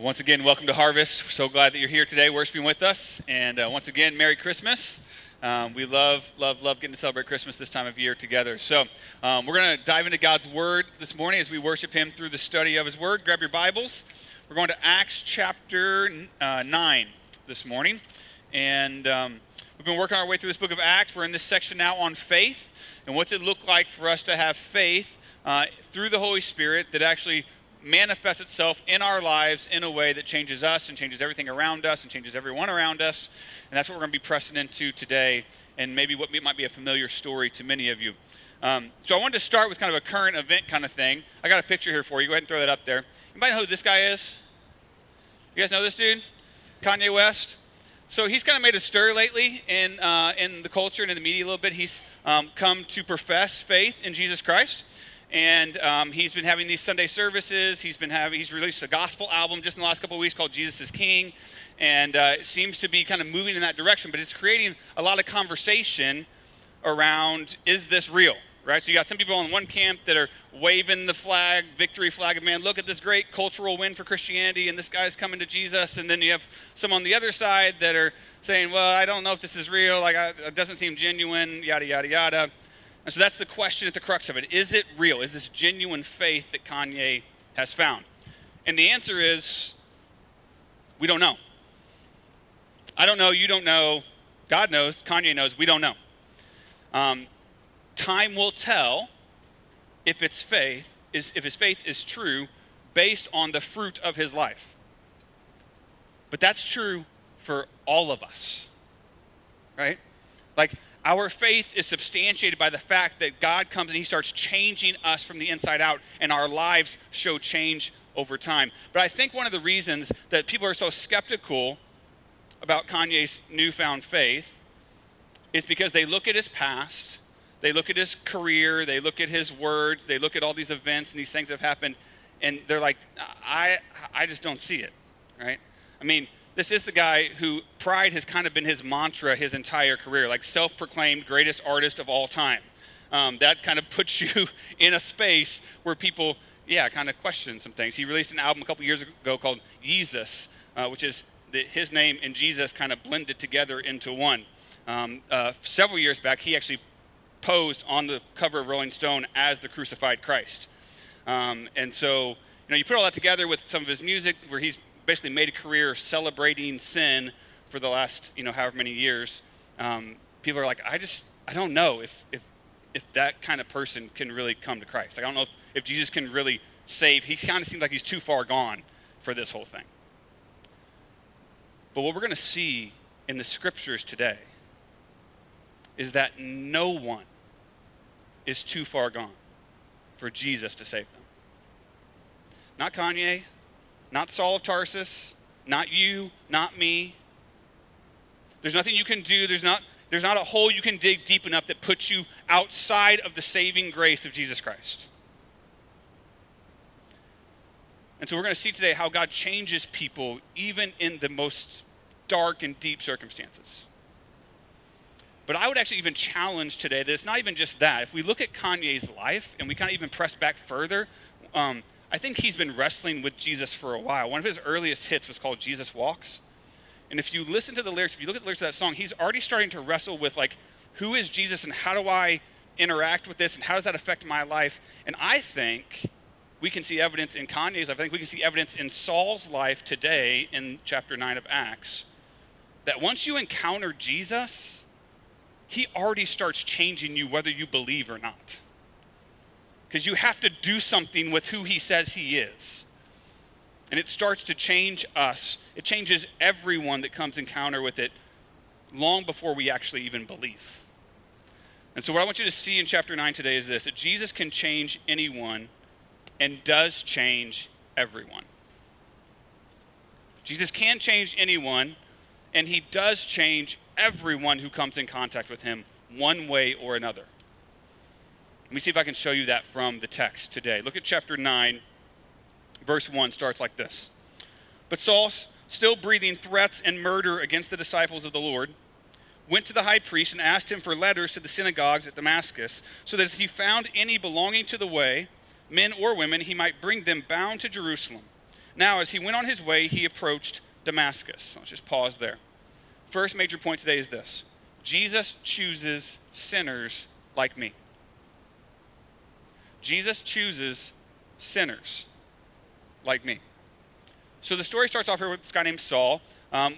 Once again, welcome to Harvest. We're so glad that you're here today worshiping with us. And once again, Merry Christmas. We love getting to celebrate Christmas this time of year together. So we're going to dive into God's Word this morning as we worship Him through the study of His Word. Grab your Bibles. We're going to Acts chapter 9 this morning. And we've been working our way through this book of Acts. We're in this section now on faith. And what's it look like for us to have faith through the Holy Spirit that actually manifests itself in our lives in a way that changes us and changes everything around us and changes everyone around us. And that's what we're going to be pressing into today, and maybe what might be a familiar story to many of you. So I wanted to start with kind of a current event kind of thing. I got a picture here for you. Go ahead and throw that up there. Anybody know who this guy is? You guys know this dude? Kanye West? So he's kind of made a stir lately in the culture and in the media a little bit. He's come to profess faith in Jesus Christ. And he's been having these Sunday services. He's released a gospel album just in the last couple of weeks called Jesus is King. And it seems to be kind of moving in that direction, but it's creating a lot of conversation around, is this real, right? So you got some people on one camp that are waving the flag, victory flag of man, look at this great cultural win for Christianity, and this guy's coming to Jesus. And then you have some on the other side that are saying, well, I don't know if this is real. Like, it doesn't seem genuine, yada, yada, yada. And so that's the question at the crux of it. Is it real? Is this genuine faith that Kanye has found? And the answer is, we don't know. I don't know, you don't know, God knows, Kanye knows, we don't know. Time will tell if his faith is true based on the fruit of his life. But that's true for all of us, right? Like, our faith is substantiated by the fact that God comes and he starts changing us from the inside out, and our lives show change over time. But I think one of the reasons that people are so skeptical about Kanye's newfound faith is because they look at his past, they look at his career, they look at his words, they look at all these events and these things that have happened, and they're like, I just don't see it, right? I mean, this is the guy who pride has kind of been his mantra his entire career, like self-proclaimed greatest artist of all time. That kind of puts you in a space where people, kind of question some things. He released an album a couple years ago called Yeezus, which is his name and Jesus kind of blended together into one. Several years back, he actually posed on the cover of Rolling Stone as the crucified Chrisst. And so, you put all that together with some of his music where he's basically made a career celebrating sin for the last, however many years. People are like, I don't know if that kind of person can really come to Christ. Like, I don't know if Jesus can really save. He kind of seems like he's too far gone for this whole thing. But what we're going to see in the scriptures today is that no one is too far gone for Jesus to save them. Not Kanye, not Saul of Tarsus, not you, not me. There's nothing you can do. There's not a hole you can dig deep enough that puts you outside of the saving grace of Jesus Christ. And so we're going to see today how God changes people even in the most dark and deep circumstances. But I would actually even challenge today that it's not even just that. If we look at Kanye's life and we kind of even press back further, I think he's been wrestling with Jesus for a while. One of his earliest hits was called Jesus Walks. And if you listen to the lyrics, if you look at the lyrics of that song, he's already starting to wrestle with, like, who is Jesus and how do I interact with this and how does that affect my life? And I think we can see evidence in Kanye's life. I think we can see evidence in Saul's life today in chapter 9 of Acts that once you encounter Jesus, he already starts changing you whether you believe or not. Because you have to do something with who he says he is. And it starts to change us. It changes everyone that comes encounter with it long before we actually even believe. And so what I want you to see in chapter 9 today is this, that Jesus can change anyone and does change everyone. Jesus can change anyone, and he does change everyone who comes in contact with him one way or another. Let me see if I can show you that from the text today. Look at chapter 9, verse 1 starts like this. But Saul, still breathing threats and murder against the disciples of the Lord, went to the high priest and asked him for letters to the synagogues at Damascus, so that if he found any belonging to the way, men or women, he might bring them bound to Jerusalem. Now, as he went on his way, he approached Damascus. Let's just pause there. First major point today is this: Jesus chooses sinners like me. Jesus chooses sinners like me. So the story starts off here with this guy named Saul.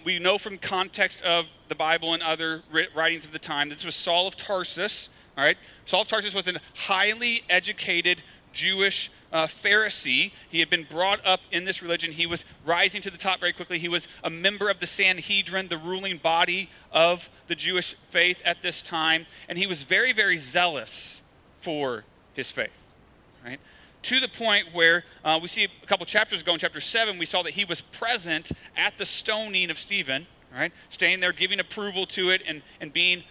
We know from context of the Bible and other writings of the time that this was Saul of Tarsus. All right, Saul of Tarsus was a highly educated Jewish Pharisee. He had been brought up in this religion. He was rising to the top very quickly. He was a member of the Sanhedrin, the ruling body of the Jewish faith at this time, and he was very, very zealous for his faith, right? To the point where we see a couple chapters ago in chapter 7, we saw that he was present at the stoning of Stephen, right? Staying there, giving approval to it and being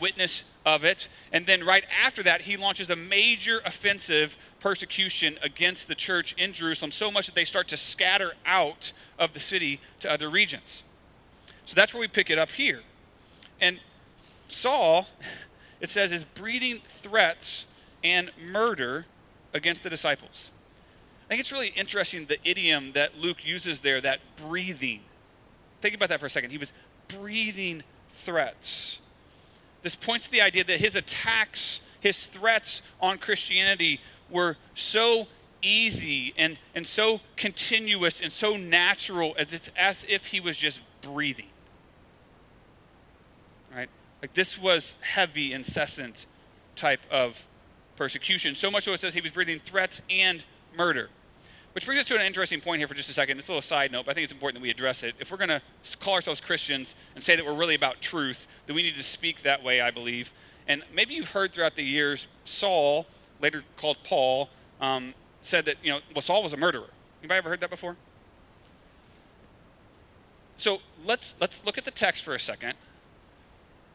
witness of it. And then right after that, he launches a major offensive persecution against the church in Jerusalem, so much that they start to scatter out of the city to other regions. So that's where we pick it up here. And Saul, it says, is breathing threats and murder against the disciples. I think it's really interesting, the idiom that Luke uses there, that breathing. Think about that for a second. He was breathing threats. This points to the idea that his attacks, his threats on Christianity were so easy and so continuous and so natural as if he was just breathing. Right? Like this was heavy, incessant type of persecution. So much so it says he was breathing threats and murder. Which brings us to an interesting point here for just a second. It's a little side note, but I think it's important that we address it. If we're going to call ourselves Christians and say that we're really about truth, then we need to speak that way, I believe. And maybe you've heard throughout the years, Saul, later called Paul, said that, Saul was a murderer. Anybody ever heard that before? So let's look at the text for a second.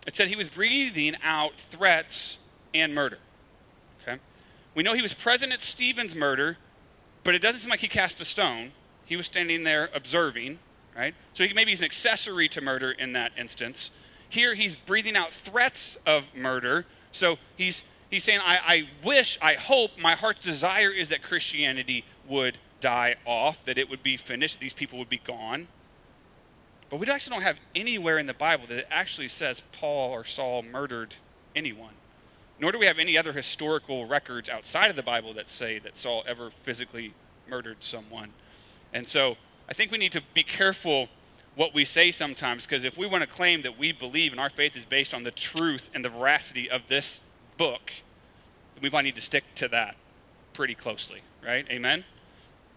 It said he was breathing out threats and murder. Okay? We know he was present at Stephen's murder, but it doesn't seem like he cast a stone. He was standing there observing, right? So maybe he's an accessory to murder in that instance. Here he's breathing out threats of murder. So he's saying, I hope, my heart's desire is that Christianity would die off, that it would be finished, these people would be gone. But we actually don't have anywhere in the Bible that it actually says Paul or Saul murdered anyone. Nor do we have any other historical records outside of the Bible that say that Saul ever physically murdered someone. And so I think we need to be careful what we say sometimes, because if we want to claim that we believe and our faith is based on the truth and the veracity of this book, then we probably need to stick to that pretty closely, right? Amen?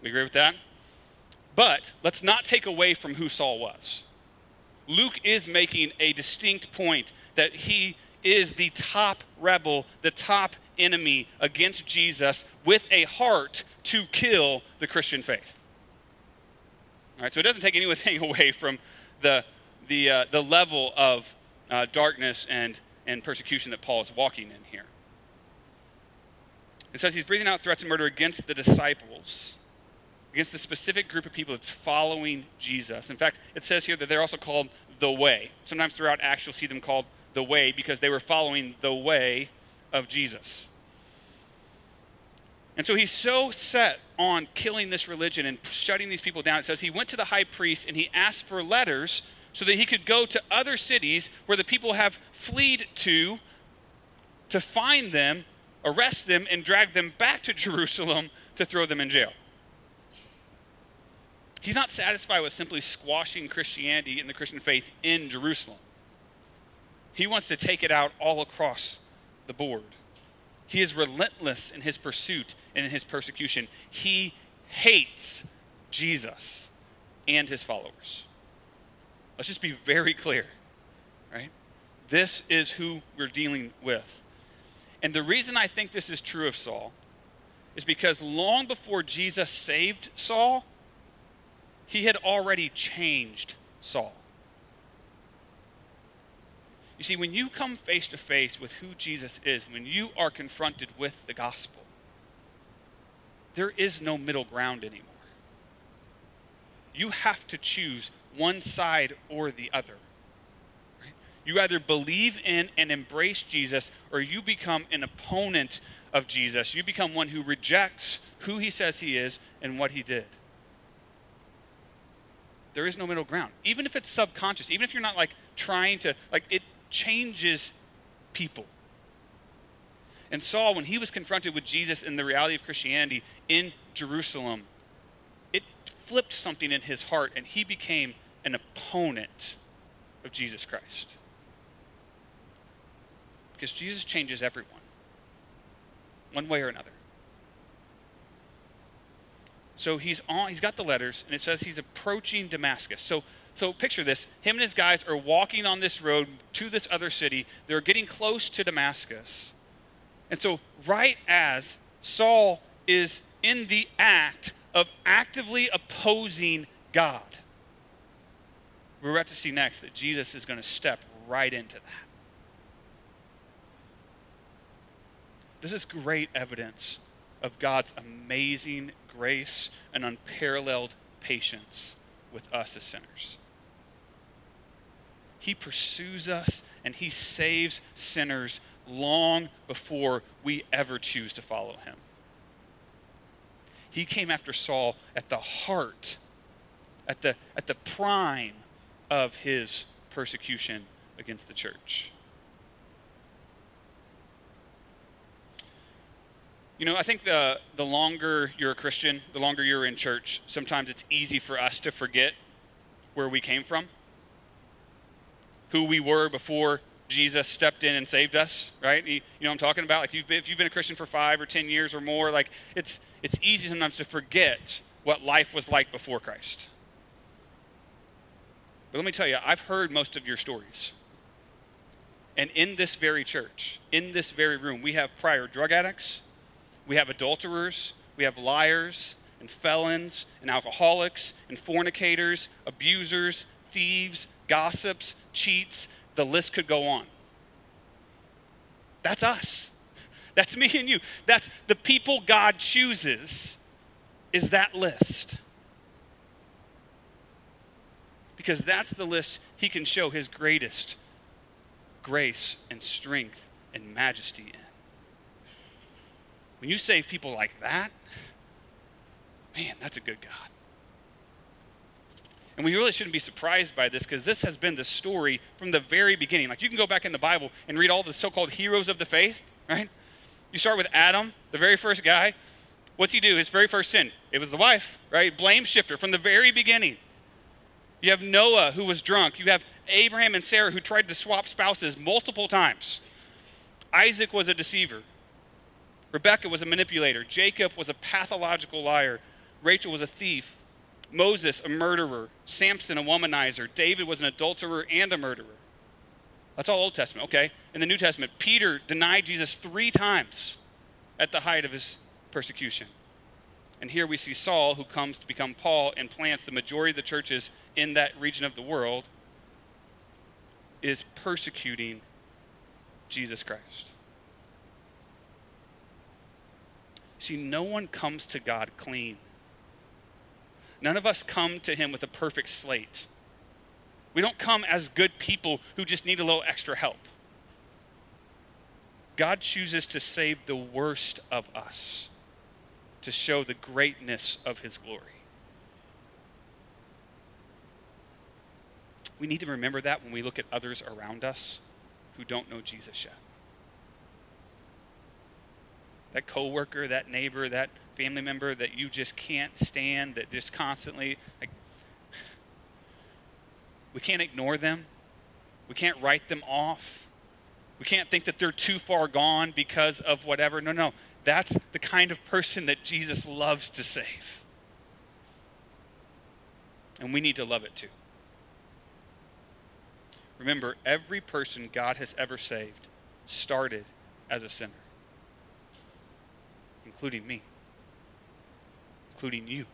We agree with that? But let's not take away from who Saul was. Luke is making a distinct point that he is the top rebel, the top enemy against Jesus with a heart to kill the Christian faith. All right, so it doesn't take anything away from the level of darkness and persecution that Paul is walking in here. It says he's breathing out threats and murder against the disciples, against the specific group of people that's following Jesus. In fact, it says here that they're also called the Way. Sometimes throughout Acts you'll see them called the Way, because they were following the way of Jesus. And so he's so set on killing this religion and shutting these people down. It says he went to the high priest and he asked for letters so that he could go to other cities where the people have fled to find them, arrest them, and drag them back to Jerusalem to throw them in jail. He's not satisfied with simply squashing Christianity and the Christian faith in Jerusalem. He wants to take it out all across the board. He is relentless in his pursuit and in his persecution. He hates Jesus and his followers. Let's just be very clear, right? This is who we're dealing with. And the reason I think this is true of Saul is because long before Jesus saved Saul, he had already changed Saul. You see, when you come face to face with who Jesus is, when you are confronted with the gospel, there is no middle ground anymore. You have to choose one side or the other. Right? You either believe in and embrace Jesus, or you become an opponent of Jesus. You become one who rejects who he says he is and what he did. There is no middle ground. Even if it's subconscious, even if you're not like trying to, like it changes people. And Saul, when he was confronted with Jesus and the reality of Christianity in Jerusalem, it flipped something in his heart and he became an opponent of Jesus Christ. Because Jesus changes everyone, one way or another. So he's got the letters, and it says he's approaching Damascus. So picture this. Him and his guys are walking on this road to this other city. They're getting close to Damascus. And so right as Saul is in the act of actively opposing God, we're about to see next that Jesus is going to step right into that. This is great evidence of God's amazing grace and unparalleled patience with us as sinners. He pursues us and he saves sinners long before we ever choose to follow him. He came after Saul at the heart, at the prime of his persecution against the church. You know, I think the longer you're a Christian, the longer you're in church, sometimes it's easy for us to forget where we came from, who we were before Jesus stepped in and saved us, right? You know what I'm talking about? Like if you've been a Christian for 5 or 10 years or more, like it's easy sometimes to forget what life was like before Christ. But let me tell you, I've heard most of your stories. And in this very church, in this very room, we have prior drug addicts, we have adulterers, we have liars and felons and alcoholics and fornicators, abusers, thieves, gossips, cheats. The list could go on. That's us. That's me and you. That's the people God chooses is that list. Because that's the list he can show his greatest grace and strength and majesty in. When you save people like that, man, that's a good God. And we really shouldn't be surprised by this because this has been the story from the very beginning. Like you can go back in the Bible and read all the so-called heroes of the faith, right? You start with Adam, the very first guy. What's he do? His very first sin. It was the wife, right? Blame shifter from the very beginning. You have Noah who was drunk. You have Abraham and Sarah who tried to swap spouses multiple times. Isaac was a deceiver. Rebecca was a manipulator. Jacob was a pathological liar. Rachel was a thief. Moses, a murderer. Samson, a womanizer. David was an adulterer and a murderer. That's all Old Testament, okay? In the New Testament, Peter denied Jesus 3 times at the height of his persecution. And here we see Saul, who comes to become Paul and plants the majority of the churches in that region of the world, is persecuting Jesus Christ. See, no one comes to God clean. None of us come to him with a perfect slate. We don't come as good people who just need a little extra help. God chooses to save the worst of us to show the greatness of his glory. We need to remember that when we look at others around us who don't know Jesus yet. That coworker, that neighbor, that family member that you just can't stand, that just constantly, like, we can't ignore them. We can't write them off. We can't think that they're too far gone because of whatever. No. That's the kind of person that Jesus loves to save. And we need to love it too. Remember, every person God has ever saved started as a sinner. Including me, including you.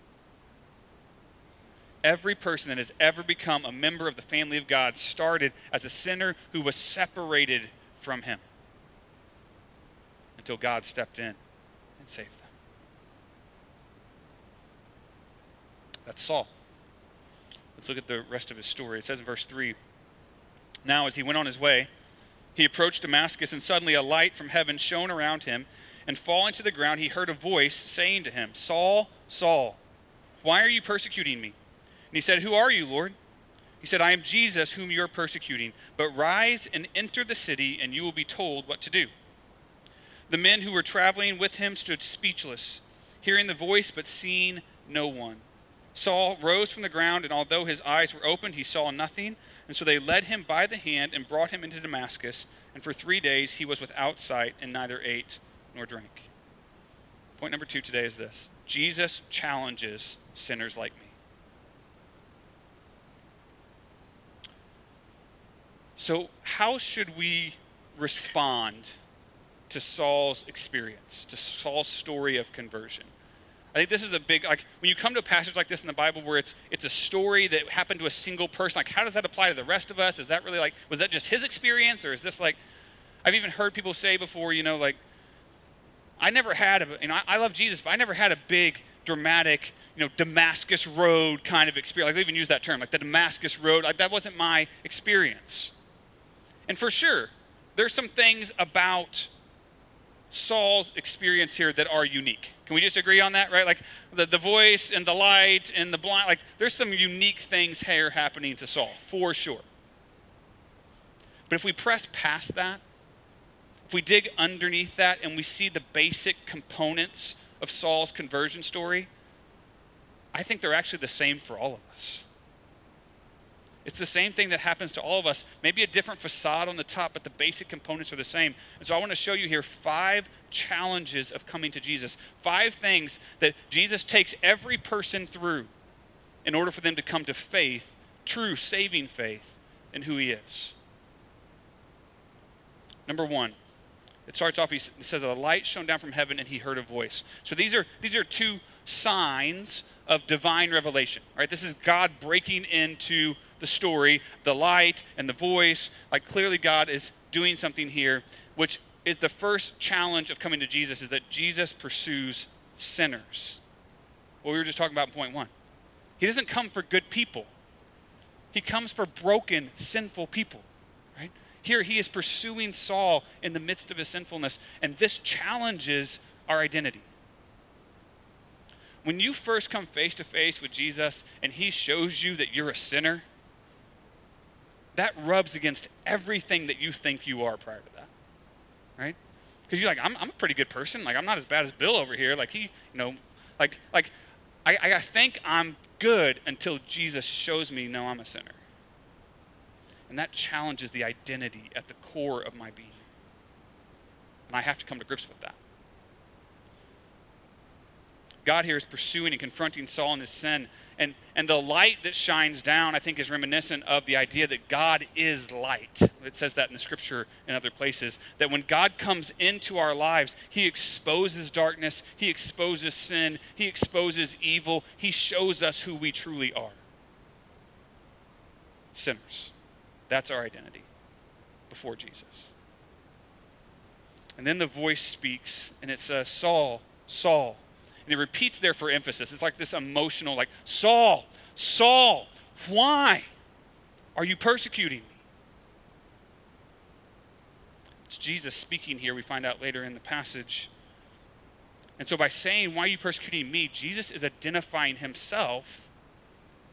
Every person that has ever become a member of the family of God started as a sinner who was separated from him until God stepped in and saved them. That's Saul. Let's look at the rest of his story. It says in verse 3, "Now as he went on his way, he approached Damascus, and suddenly a light from heaven shone around him. And falling to the ground, he heard a voice saying to him, 'Saul, Saul, why are you persecuting me? And he said, "Who are you, Lord?" He said, "I am Jesus whom you are persecuting, but rise and enter the city and you will be told what to do." The men who were traveling with him stood speechless, hearing the voice but seeing no one. Saul rose from the ground, and although his eyes were opened, he saw nothing. And so they led him by the hand and brought him into Damascus. And for 3 days he was without sight and neither ate nor drank. Point number 2 today is this: Jesus challenges sinners like me. So how should we respond to Saul's experience, to Saul's story of conversion? I think this is a big, like, when you come to a passage like this in the Bible where it's a story that happened to a single person, like, how does that apply to the rest of us? Is that really, like, was that just his experience, or is this, like, I've even heard people say before, you know, like, I never had a, you know, I love Jesus, but I never had a big, dramatic, you know, Damascus Road kind of experience. Like, they even use that term, like, the Damascus Road. Like, that wasn't my experience. And for sure, there's some things about Saul's experience here that are unique. Can we just agree on that, right? Like the voice and the light and the blind, like there's some unique things here happening to Saul, for sure. But if we press past that, if we dig underneath that and we see the basic components of Saul's conversion story, I think they're actually the same for all of us. It's the same thing that happens to all of us. Maybe a different facade on the top, but the basic components are the same. And so I want to show you here 5 challenges of coming to Jesus. 5 things that Jesus takes every person through in order for them to come to faith, true saving faith in who he is. Number 1, it starts off, he says, a light shone down from heaven and he heard a voice. So these are 2 signs of divine revelation, right? This is God breaking into the story, the light and the voice. Like clearly God is doing something here, which is the first challenge of coming to Jesus, is that Jesus pursues sinners. What we were just talking about in point 1. He doesn't come for good people. He comes for broken, sinful people, right? Here he is pursuing Saul in the midst of his sinfulness, and this challenges our identity. When you first come face to face with Jesus and he shows you that you're a sinner, that rubs against everything that you think you are prior to that, right? Because you're like, I'm a pretty good person. Like, I'm not as bad as Bill over here. Like, he, you know, like I think I'm good until Jesus shows me, no, I'm a sinner. And that challenges the identity at the core of my being. And I have to come to grips with that. God here is pursuing and confronting Saul in his sin. And the light that shines down, I think, is reminiscent of the idea that God is light. It says that in the scripture and other places, that when God comes into our lives, he exposes darkness, he exposes sin, he exposes evil, he shows us who we truly are. Sinners. That's our identity before Jesus. And then the voice speaks, and it says, "Saul, Saul." And it repeats there for emphasis. It's like this emotional, like, Saul, Saul, why are you persecuting me? It's Jesus speaking here, we find out later in the passage. And so by saying, why are you persecuting me? Jesus is identifying himself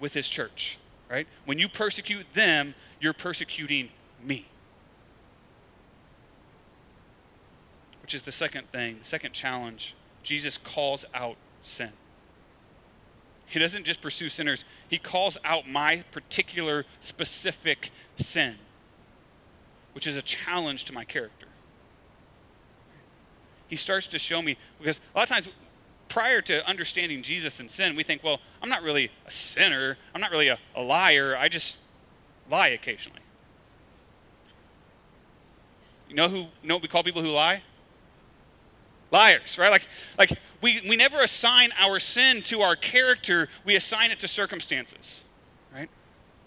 with his church, right? When you persecute them, you're persecuting me. Which is the second thing, the second challenge. Jesus calls out sin. He doesn't just pursue sinners. He calls out my particular, specific sin, which is a challenge to my character. He starts to show me, because a lot of times prior to understanding Jesus and sin, we think, well, I'm not really a sinner. I'm not really a liar. I just lie occasionally. You know what we call people who lie? Liars, right? Like we never assign our sin to our character. We assign it to circumstances, right?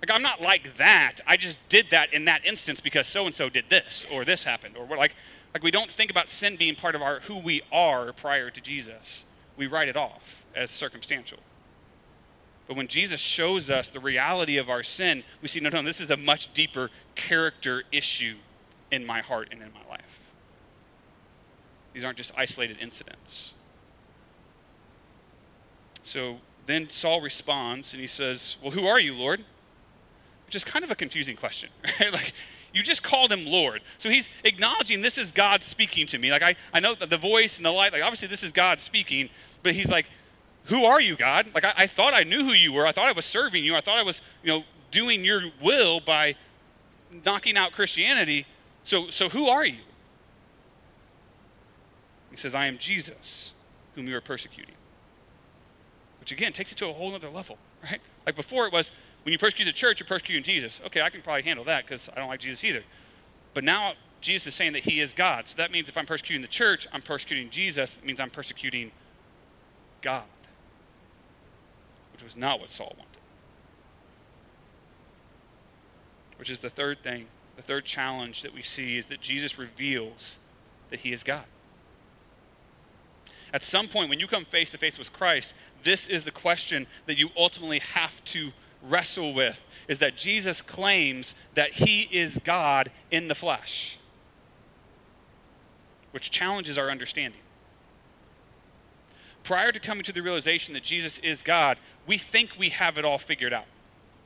Like, I'm not like that. I just did that in that instance because so-and-so did this, or this happened, or what, like we don't think about sin being part of who we are prior to Jesus. We write it off as circumstantial. But when Jesus shows us the reality of our sin, we see, no, this is a much deeper character issue in my heart and in my life. These aren't just isolated incidents. So Then Saul responds and he says, well, who are you, Lord? Which is kind of a confusing question, right? Like, you just called him Lord. So he's acknowledging this is God speaking to me. Like, I know that the voice and the light, like, obviously this is God speaking, but he's like, who are you, God? Like, I thought I knew who you were. I thought I was serving you. I thought I was, doing your will by knocking out Christianity. So who are you? He says, I am Jesus, whom you are persecuting. Which again, takes it to a whole other level, right? Like before it was, when you persecute the church, you're persecuting Jesus. Okay, I can probably handle that because I don't like Jesus either. But now Jesus is saying that he is God. So that means if I'm persecuting the church, I'm persecuting Jesus. It means I'm persecuting God, which was not what Saul wanted. Which is the third thing, the third challenge that we see is that Jesus reveals that he is God. At some point, when you come face to face with Christ, this is the question that you ultimately have to wrestle with, is that Jesus claims that he is God in the flesh, which challenges our understanding. Prior to coming to the realization that Jesus is God, we think we have it all figured out.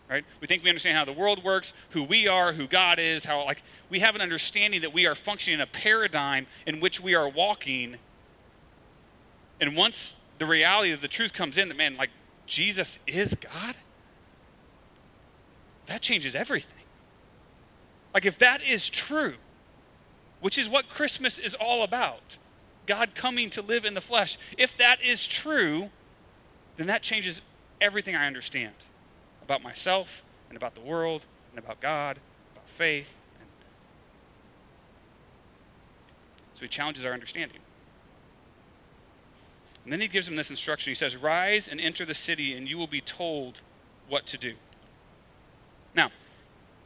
Right? We think we understand how the world works, who we are, who God is, how, like, we have an understanding that we are functioning in a paradigm in which we are walking. And once the reality of the truth comes in that, man, like, Jesus is God, that changes everything. Like, if that is true, which is what Christmas is all about, God coming to live in the flesh, if that is true, then that changes everything I understand about myself and about the world and about God, about faith. So he challenges our understanding. And then he gives him this instruction. He says, rise and enter the city and you will be told what to do. Now,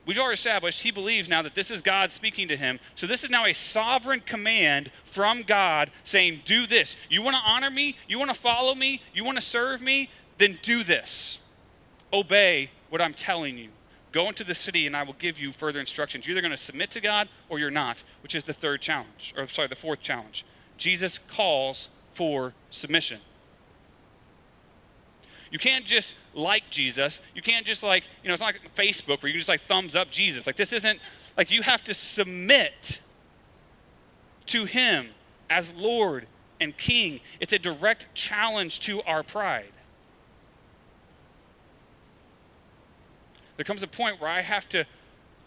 we've already established he believes now that this is God speaking to him. So this is now a sovereign command from God saying, do this. You want to honor me? You want to follow me? You want to serve me? Then do this. Obey what I'm telling you. Go into the city and I will give you further instructions. You're either going to submit to God or you're not, which is the fourth challenge. Jesus calls for submission. You can't just like Jesus. You can't just it's not like Facebook where you can just thumbs up Jesus. Like, this isn't, like, you have to submit to him as Lord and King. It's a direct challenge to our pride. There comes a point where I have to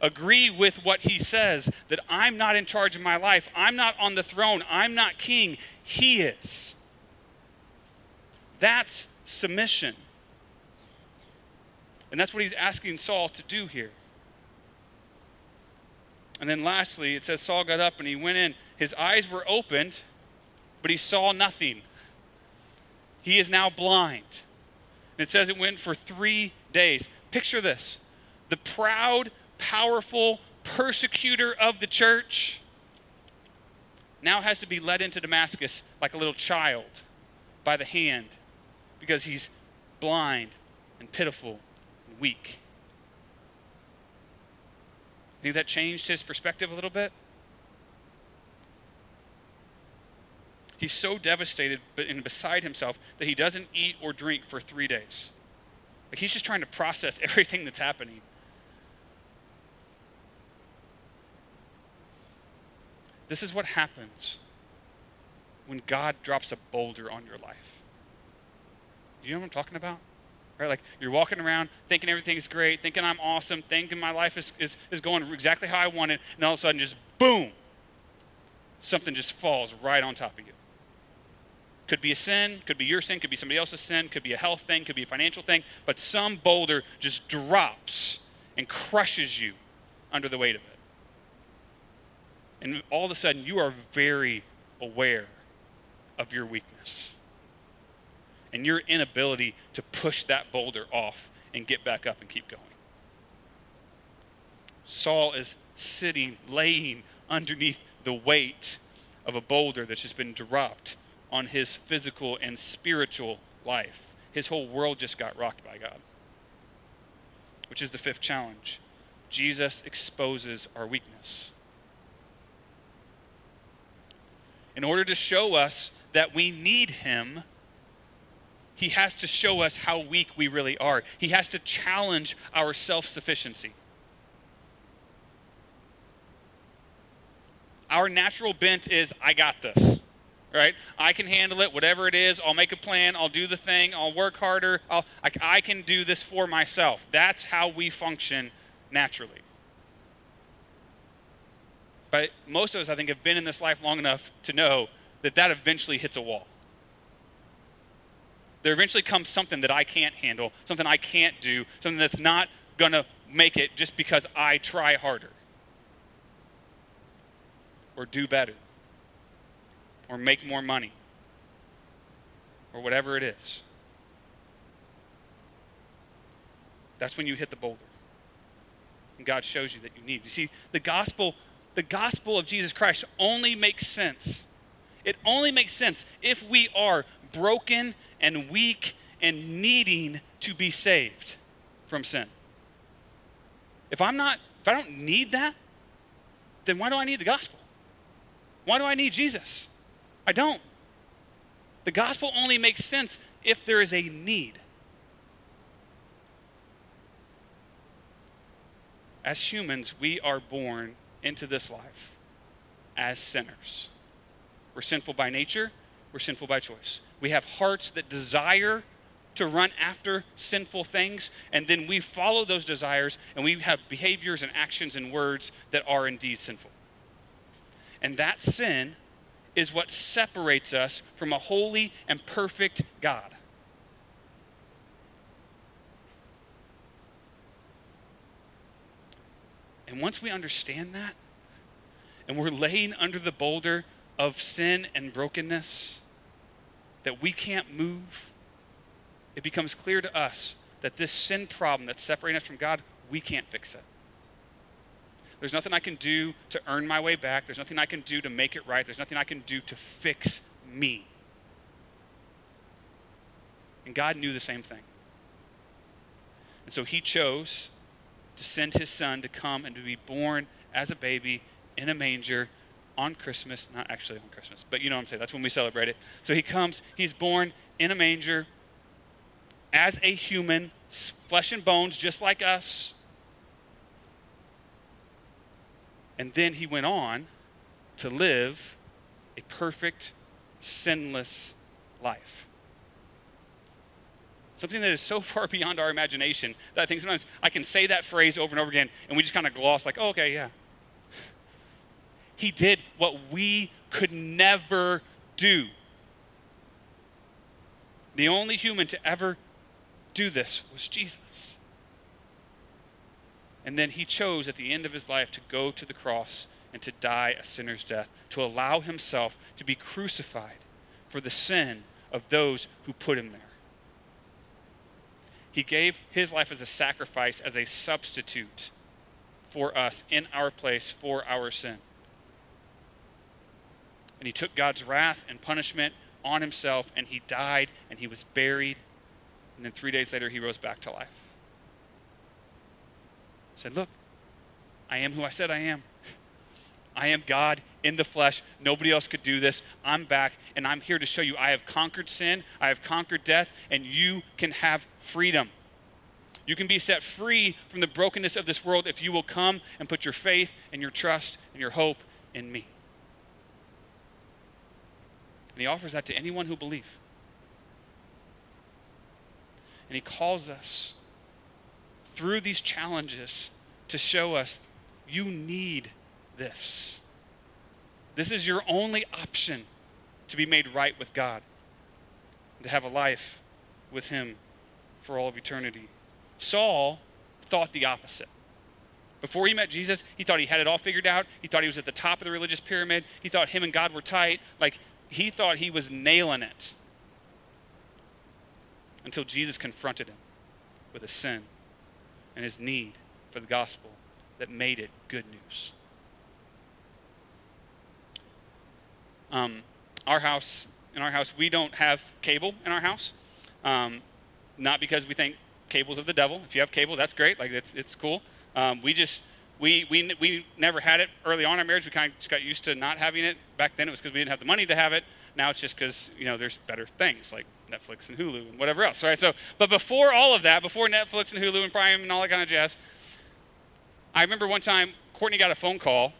agree with what he says, that I'm not in charge of my life. I'm not on the throne. I'm not king. He is. That's submission. And that's what he's asking Saul to do here. And then lastly, it says Saul got up and he went in. His eyes were opened, but he saw nothing. He is now blind. And it says it went for 3 days. Picture this. The proud, powerful persecutor of the church now has to be led into Damascus like a little child by the hand because he's blind and pitiful and weak. I think that changed his perspective a little bit. He's so devastated and beside himself that he doesn't eat or drink for 3 days. Like, he's just trying to process everything that's happening. This is what happens when God drops a boulder on your life. Do you know what I'm talking about? Right? Like, you're walking around thinking everything's great, thinking I'm awesome, thinking my life is going exactly how I want it, and all of a sudden just boom, something just falls right on top of you. Could be a sin, could be your sin, could be somebody else's sin, could be a health thing, could be a financial thing, but some boulder just drops and crushes you under the weight of it. And all of a sudden, you are very aware of your weakness and your inability to push that boulder off and get back up and keep going. Saul is laying underneath the weight of a boulder that's just been dropped on his physical and spiritual life. His whole world just got rocked by God, which is the fifth challenge. Jesus exposes our weakness. In order to show us that we need him, He has to show us how weak we really are. He has to challenge our self-sufficiency. Our natural bent is, I got this, right? I can handle it, whatever it is. I'll make a plan. I'll do the thing. I'll work harder. I can do this for myself. That's how we function naturally. But most of us, I think, have been in this life long enough to know that that eventually hits a wall. There eventually comes something that I can't handle, something I can't do, something that's not going to make it just because I try harder or do better or make more money or whatever it is. That's when you hit the boulder and God shows you that you need. You see, the gospel of Jesus Christ only makes sense. It only makes sense if we are broken and weak and needing to be saved from sin. If I don't need that, then why do I need the gospel? Why do I need Jesus? I don't. The gospel only makes sense if there is a need. As humans, we are born into this life as sinners. We're sinful by nature. We're sinful by choice. We have hearts that desire to run after sinful things, and then we follow those desires, and we have behaviors and actions and words that are indeed sinful. And that sin is what separates us from a holy and perfect God. And once we understand that, and we're laying under the boulder of sin and brokenness, that we can't move, it becomes clear to us that this sin problem that's separating us from God, we can't fix it. There's nothing I can do to earn my way back. There's nothing I can do to make it right. There's nothing I can do to fix me. And God knew the same thing. And so he chose to send his son to come and to be born as a baby in a manger on Christmas, not actually on Christmas, but you know what I'm saying, that's when we celebrate it. So he comes, he's born in a manger as a human, flesh and bones, just like us. And then he went on to live a perfect, sinless life. Something that is so far beyond our imagination that I think sometimes I can say that phrase over and over again and we just kind of gloss like, oh, okay, yeah. He did what we could never do. The only human to ever do this was Jesus. And then he chose at the end of his life to go to the cross and to die a sinner's death, to allow himself to be crucified for the sin of those who put him there. He gave his life as a sacrifice, as a substitute for us, in our place, for our sin. And he took God's wrath and punishment on himself, and he died, and he was buried. And then 3 days later, he rose back to life. He said, look, I am who I said I am. I am God in the flesh. Nobody else could do this. I'm back, and I'm here to show you I have conquered sin, I have conquered death, and you can have freedom. You can be set free from the brokenness of this world if you will come and put your faith and your trust and your hope in me. And he offers that to anyone who believes. And he calls us through these challenges to show us, you need this. This is your only option to be made right with God, to have a life with him for all of eternity. Saul thought the opposite. Before he met Jesus, he thought he had it all figured out. He thought he was at the top of the religious pyramid. He thought him and God were tight. He thought he was nailing it until Jesus confronted him with his sin and his need for the gospel that made it good news. In our house, we don't have cable in our house. Not because we think cable's of the devil. If you have cable, that's great. It's cool. We never had it early on in our marriage. We kind of just got used to not having it. Back then it was because we didn't have the money to have it. Now it's just because, you know, there's better things like Netflix and Hulu and whatever else, right? So, but before all of that, before Netflix and Hulu and Prime and all that kind of jazz, I remember one time Courtney got a phone call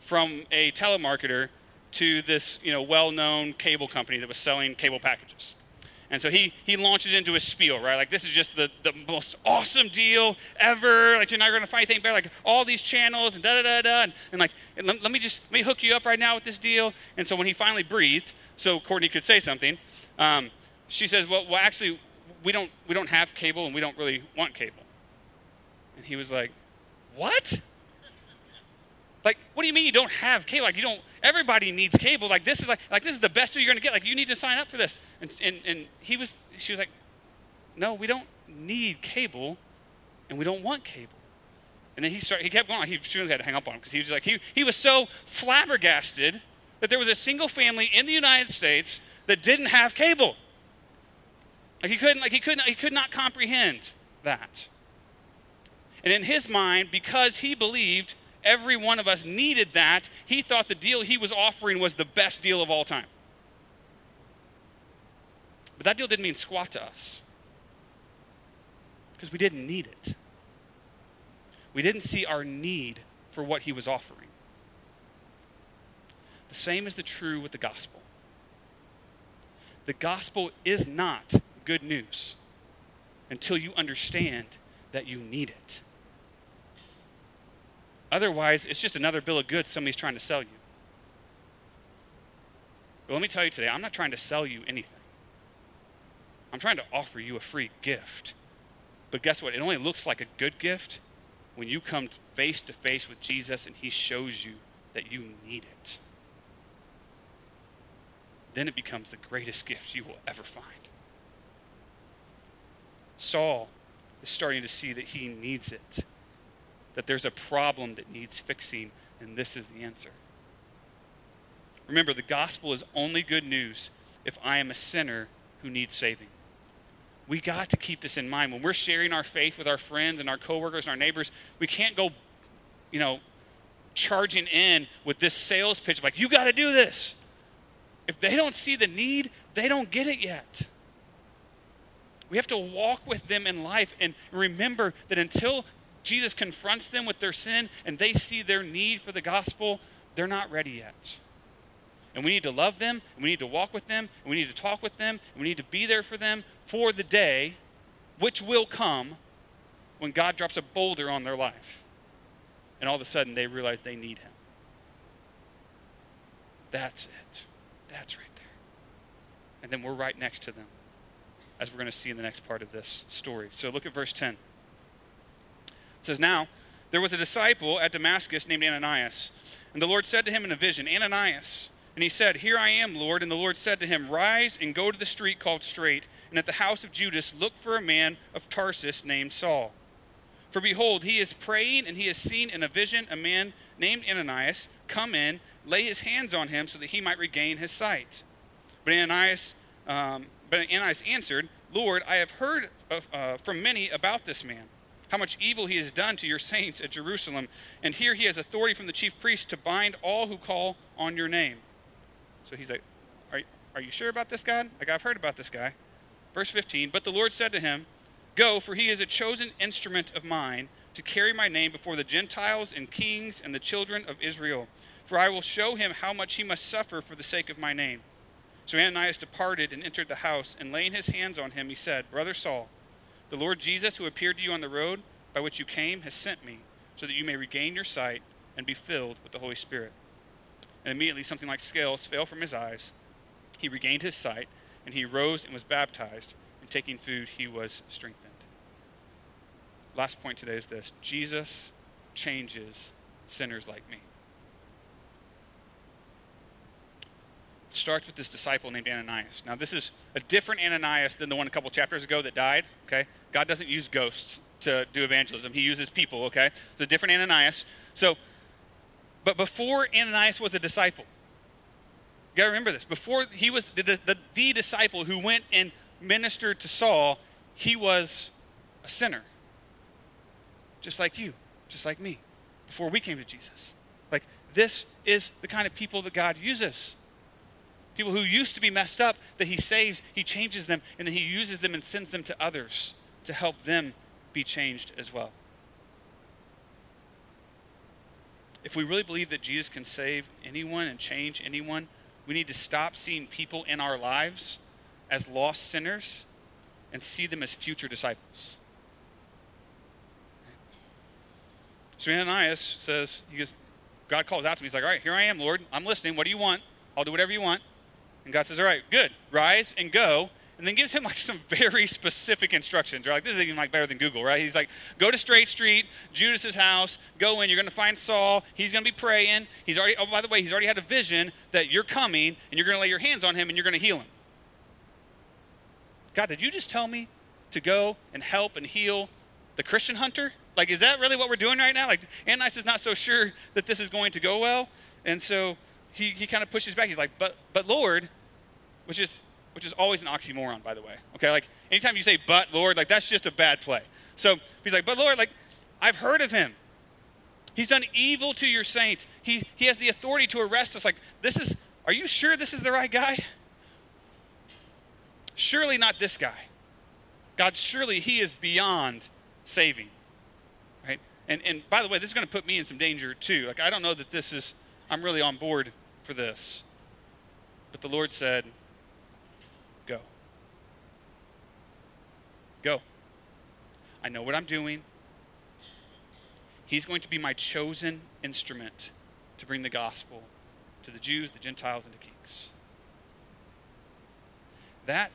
from a telemarketer to this, you know, well-known cable company that was selling cable packages. And so he launches into his spiel, right? Like, this is just the most awesome deal ever. Like, you're not going to find anything better. Like, all these channels and da-da-da-da. And like, and let me hook you up right now with this deal. And so when he finally breathed, so Courtney could say something, she says, well, actually, we don't have cable and we don't really want cable. And he was like, what? Like, what do you mean you don't have cable? Like, you don't, everybody needs cable. Like, this is like this is the best deal you're going to get. Like, you need to sign up for this. And she was like, no, we don't need cable, and we don't want cable. And then he kept going. She had to hang up on him because he was like, he was so flabbergasted that there was a single family in the United States that didn't have cable. Like, he could not comprehend that. And in his mind, because he believed every one of us needed that, he thought the deal he was offering was the best deal of all time. But that deal didn't mean squat to us, because we didn't need it. We didn't see our need for what he was offering. The same is true with the gospel. The gospel is not good news until you understand that you need it. Otherwise, it's just another bill of goods somebody's trying to sell you. But let me tell you today, I'm not trying to sell you anything. I'm trying to offer you a free gift. But guess what? It only looks like a good gift when you come face to face with Jesus and he shows you that you need it. Then it becomes the greatest gift you will ever find. Saul is starting to see that he needs it, that there's a problem that needs fixing, and this is the answer. Remember, the gospel is only good news if I am a sinner who needs saving. We got to keep this in mind. When we're sharing our faith with our friends and our coworkers and our neighbors, we can't go, you know, charging in with this sales pitch of like, you got to do this. If they don't see the need, they don't get it yet. We have to walk with them in life and remember that until Jesus confronts them with their sin and they see their need for the gospel, they're not ready yet. And we need to love them, and we need to walk with them, and we need to talk with them, and we need to be there for them for the day, which will come when God drops a boulder on their life. And all of a sudden they realize they need him. That's it. That's right there. And then we're right next to them, as we're going to see in the next part of this story. So look at verse 10. It says, now there was a disciple at Damascus named Ananias, and the Lord said to him in a vision, Ananias. And he said, here I am, Lord. And the Lord said to him, rise and go to the street called Straight, and at the house of Judas look for a man of Tarsus named Saul. For behold, he is praying, and he has seen in a vision a man named Ananias come in, lay his hands on him so that he might regain his sight. But Ananias answered, Lord, I have heard from many about this man, how much evil he has done to your saints at Jerusalem. And here he has authority from the chief priest to bind all who call on your name. So he's like, are you sure about this, God? Like, I've heard about this guy. Verse 15, but the Lord said to him, go, for he is a chosen instrument of mine to carry my name before the Gentiles and kings and the children of Israel. For I will show him how much he must suffer for the sake of my name. So Ananias departed and entered the house, and laying his hands on him, he said, Brother Saul, the Lord Jesus, who appeared to you on the road by which you came, has sent me so that you may regain your sight and be filled with the Holy Spirit. And immediately something like scales fell from his eyes. He regained his sight, and he rose and was baptized, and taking food, he was strengthened. Last point today is this: Jesus changes sinners like me. Starts with this disciple named Ananias. Now, this is a different Ananias than the one a couple chapters ago that died, okay? God doesn't use ghosts to do evangelism. He uses people, okay? So a different Ananias. So, but before Ananias was a disciple, you gotta remember this. Before he was the disciple who went and ministered to Saul, he was a sinner. Just like you, just like me, before we came to Jesus. Like, this is the kind of people that God uses. people who used to be messed up, that he saves, he changes them, and then he uses them and sends them to others to help them be changed as well. If we really believe that Jesus can save anyone and change anyone, we need to stop seeing people in our lives as lost sinners and see them as future disciples. So Ananias says, he goes, God calls out to me. He's like, all right, here I am, Lord. I'm listening. What do you want? I'll do whatever you want. And God says, all right, good. Rise and go. And then gives him like some very specific instructions. You're like, this is even like better than Google, right? He's like, go to Straight Street, Judas's house, go in. You're going to find Saul. He's going to be praying. He's already, oh, by the way, he's already had a vision that you're coming and you're going to lay your hands on him and you're going to heal him. God, did you just tell me to go and help and heal the Christian hunter? Like, is that really what we're doing right now? Like, Ananias is not so sure that this is going to go well. And so he kind of pushes back. He's like, but Lord, which is always an oxymoron, by the way. Okay, like, anytime you say, but Lord, like, that's just a bad play. So he's like, but Lord, like, I've heard of him. He's done evil to your saints. He has the authority to arrest us. Like, are you sure this is the right guy? Surely not this guy. God, surely he is beyond saving. And by the way, this is going to put me in some danger too. Like, I don't know that I'm really on board for this. But the Lord said, go. Go. I know what I'm doing. He's going to be my chosen instrument to bring the gospel to the Jews, the Gentiles, and the kings. That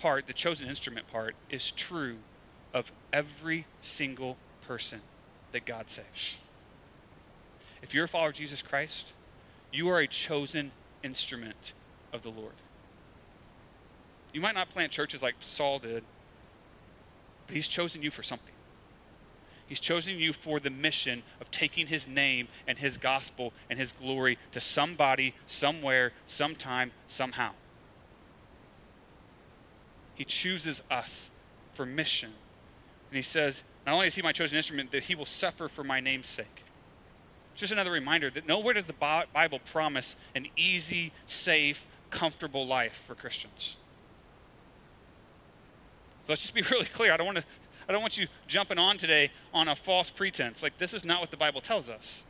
part, the chosen instrument part, is true of every single person that God saves. If you're a follower of Jesus Christ, you are a chosen instrument of the Lord. You might not plant churches like Saul did, but he's chosen you for something. He's chosen you for the mission of taking his name and his gospel and his glory to somebody, somewhere, sometime, somehow. He chooses us for mission. And he says, not only is he my chosen instrument, that he will suffer for my name's sake. Just another reminder that nowhere does the Bible promise an easy, safe, comfortable life for Christians. So let's just be really clear. I don't want you jumping on today on a false pretense. Like, this is not what the Bible tells us.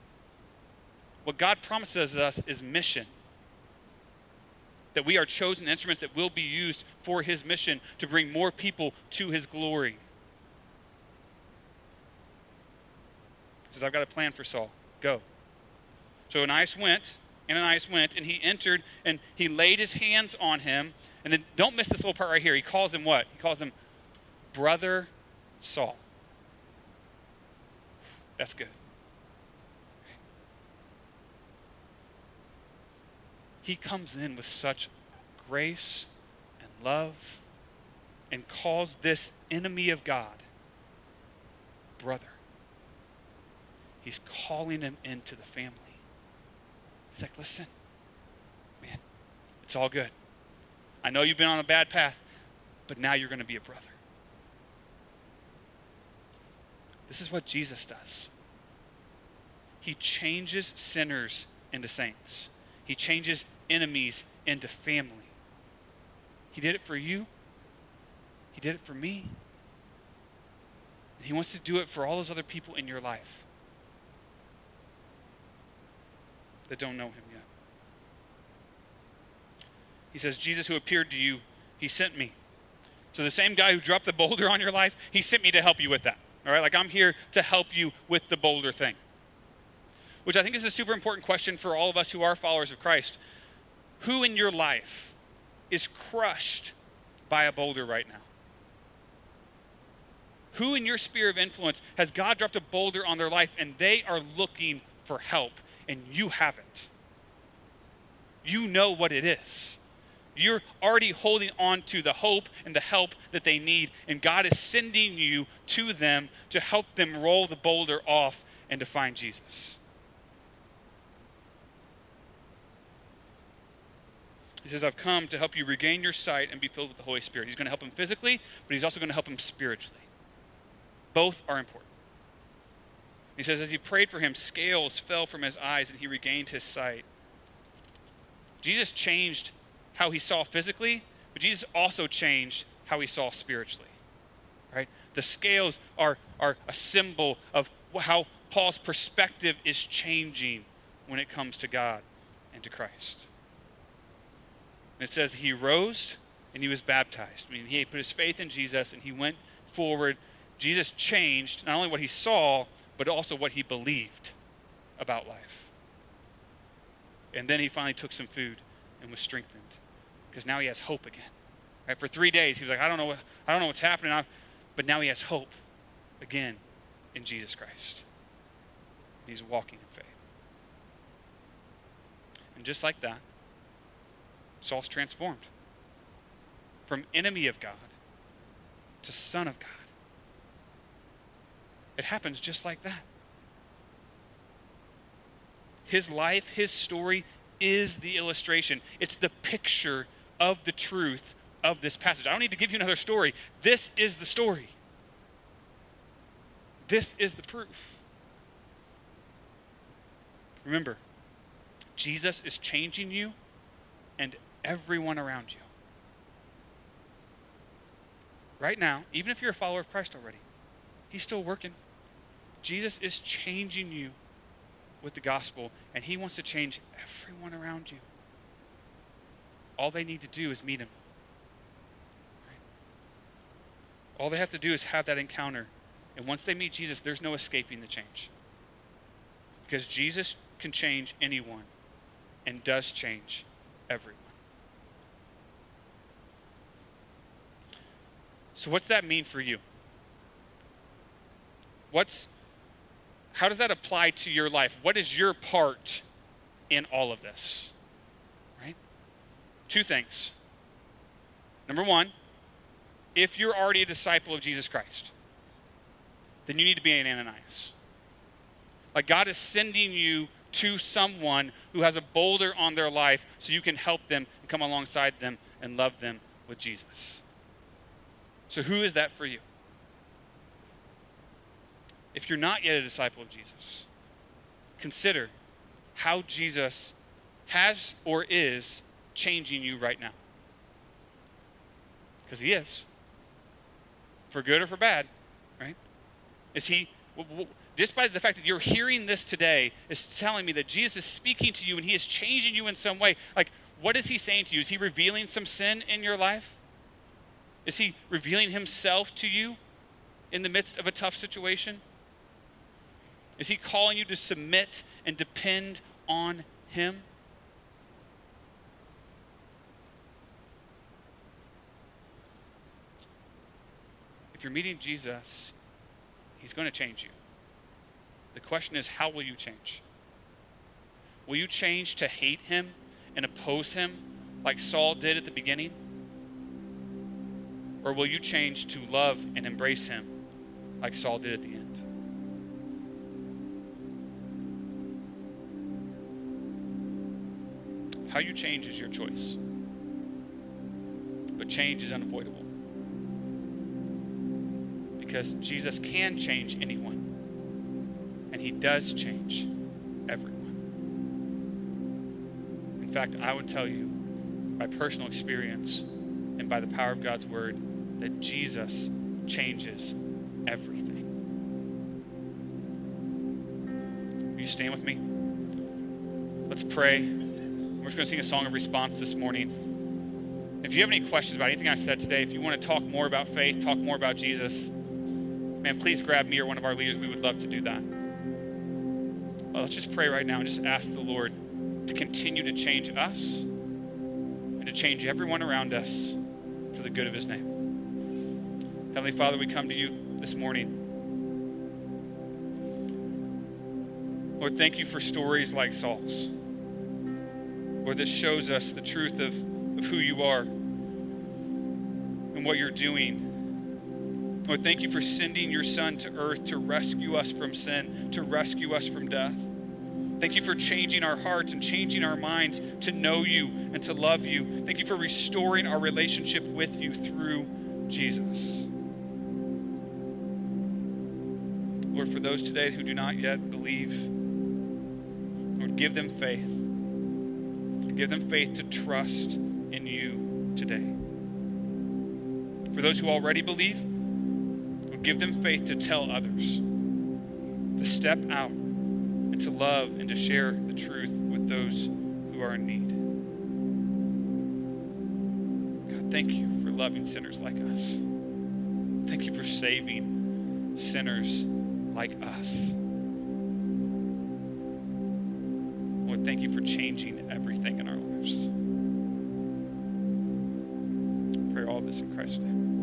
What God promises us is mission. That we are chosen instruments that will be used for his mission to bring more people to his glory. Says, I've got a plan for Saul. Go. So Ananias went, and he entered, and he laid his hands on him. And then don't miss this little part right here. He calls him what? He calls him Brother Saul. That's good. He comes in with such grace and love and calls this enemy of God brother. He's calling him into the family. He's like, listen, man, it's all good. I know you've been on a bad path, but now you're going to be a brother. This is what Jesus does. He changes sinners into saints. He changes enemies into family. He did it for you. He did it for me. And he wants to do it for all those other people in your life that don't know him yet. He says, Jesus who appeared to you, he sent me. So the same guy who dropped the boulder on your life, he sent me to help you with that. All right, like I'm here to help you with the boulder thing. Which I think is a super important question for all of us who are followers of Christ. Who in your life is crushed by a boulder right now? Who in your sphere of influence has God dropped a boulder on their life and they are looking for help? And you haven't. You know what it is. You're already holding on to the hope and the help that they need, and God is sending you to them to help them roll the boulder off and to find Jesus. He says, I've come to help you regain your sight and be filled with the Holy Spirit. He's going to help him physically, but he's also going to help him spiritually. Both are important. He says, as he prayed for him, scales fell from his eyes and he regained his sight. Jesus changed how he saw physically, but Jesus also changed how he saw spiritually, right? The scales are a symbol of how Paul's perspective is changing when it comes to God and to Christ. And it says he rose and he was baptized. I mean, he put his faith in Jesus and he went forward. Jesus changed not only what he saw, but also what he believed about life. And then he finally took some food and was strengthened because now he has hope again. Right? For 3 days, he was like, I don't know what's happening. But now he has hope again in Jesus Christ. He's walking in faith. And just like that, Saul's transformed from enemy of God to son of God. It happens just like that. His life, his story is the illustration. It's the picture of the truth of this passage. I don't need to give you another story. This is the story. This is the proof. Remember, Jesus is changing you and everyone around you. Right now, even if you're a follower of Christ already, he's still working. Jesus is changing you with the gospel, and he wants to change everyone around you. All they need to do is meet him. All they have to do is have that encounter. And once they meet Jesus, there's no escaping the change. Because Jesus can change anyone and does change everyone. So what's that mean for you? How does that apply to your life? What is your part in all of this? Right? Two things. Number one, if you're already a disciple of Jesus Christ, then you need to be an Ananias. Like God is sending you to someone who has a boulder on their life so you can help them and come alongside them and love them with Jesus. So who is that for you? If you're not yet a disciple of Jesus, consider how Jesus has or is changing you right now. Because he is. For good or for bad, right? Is he, just by the fact that you're hearing this today, is telling me that Jesus is speaking to you and he is changing you in some way. Like, what is he saying to you? Is he revealing some sin in your life? Is he revealing himself to you in the midst of a tough situation? Is he calling you to submit and depend on him? If you're meeting Jesus, he's going to change you. The question is, how will you change? Will you change to hate him and oppose him like Saul did at the beginning? Or will you change to love and embrace him like Saul did at the end? How you change is your choice, but change is unavoidable. Because Jesus can change anyone, and he does change everyone. In fact, I would tell you by personal experience and by the power of God's word that Jesus changes everything. Will you stand with me? Let's pray. We're just going to sing a song of response this morning. If you have any questions about anything I said today, if you want to talk more about faith, talk more about Jesus, man, please grab me or one of our leaders. We would love to do that. Well, let's just pray right now and just ask the Lord to continue to change us and to change everyone around us for the good of his name. Heavenly Father, we come to you this morning. Lord, thank you for stories like Saul's. Lord, this shows us the truth of who you are and what you're doing. Lord, thank you for sending your son to earth to rescue us from sin, to rescue us from death. Thank you for changing our hearts and changing our minds to know you and to love you. Thank you for restoring our relationship with you through Jesus. Lord, for those today who do not yet believe, Lord, give them faith. Give them faith to trust in you today. For those who already believe, will give them faith to tell others, to step out and to love and to share the truth with those who are in need. God, thank you for loving sinners like us. Thank you for saving sinners like us. Lord, thank you for changing everything in our lives. I pray all this in Christ's name.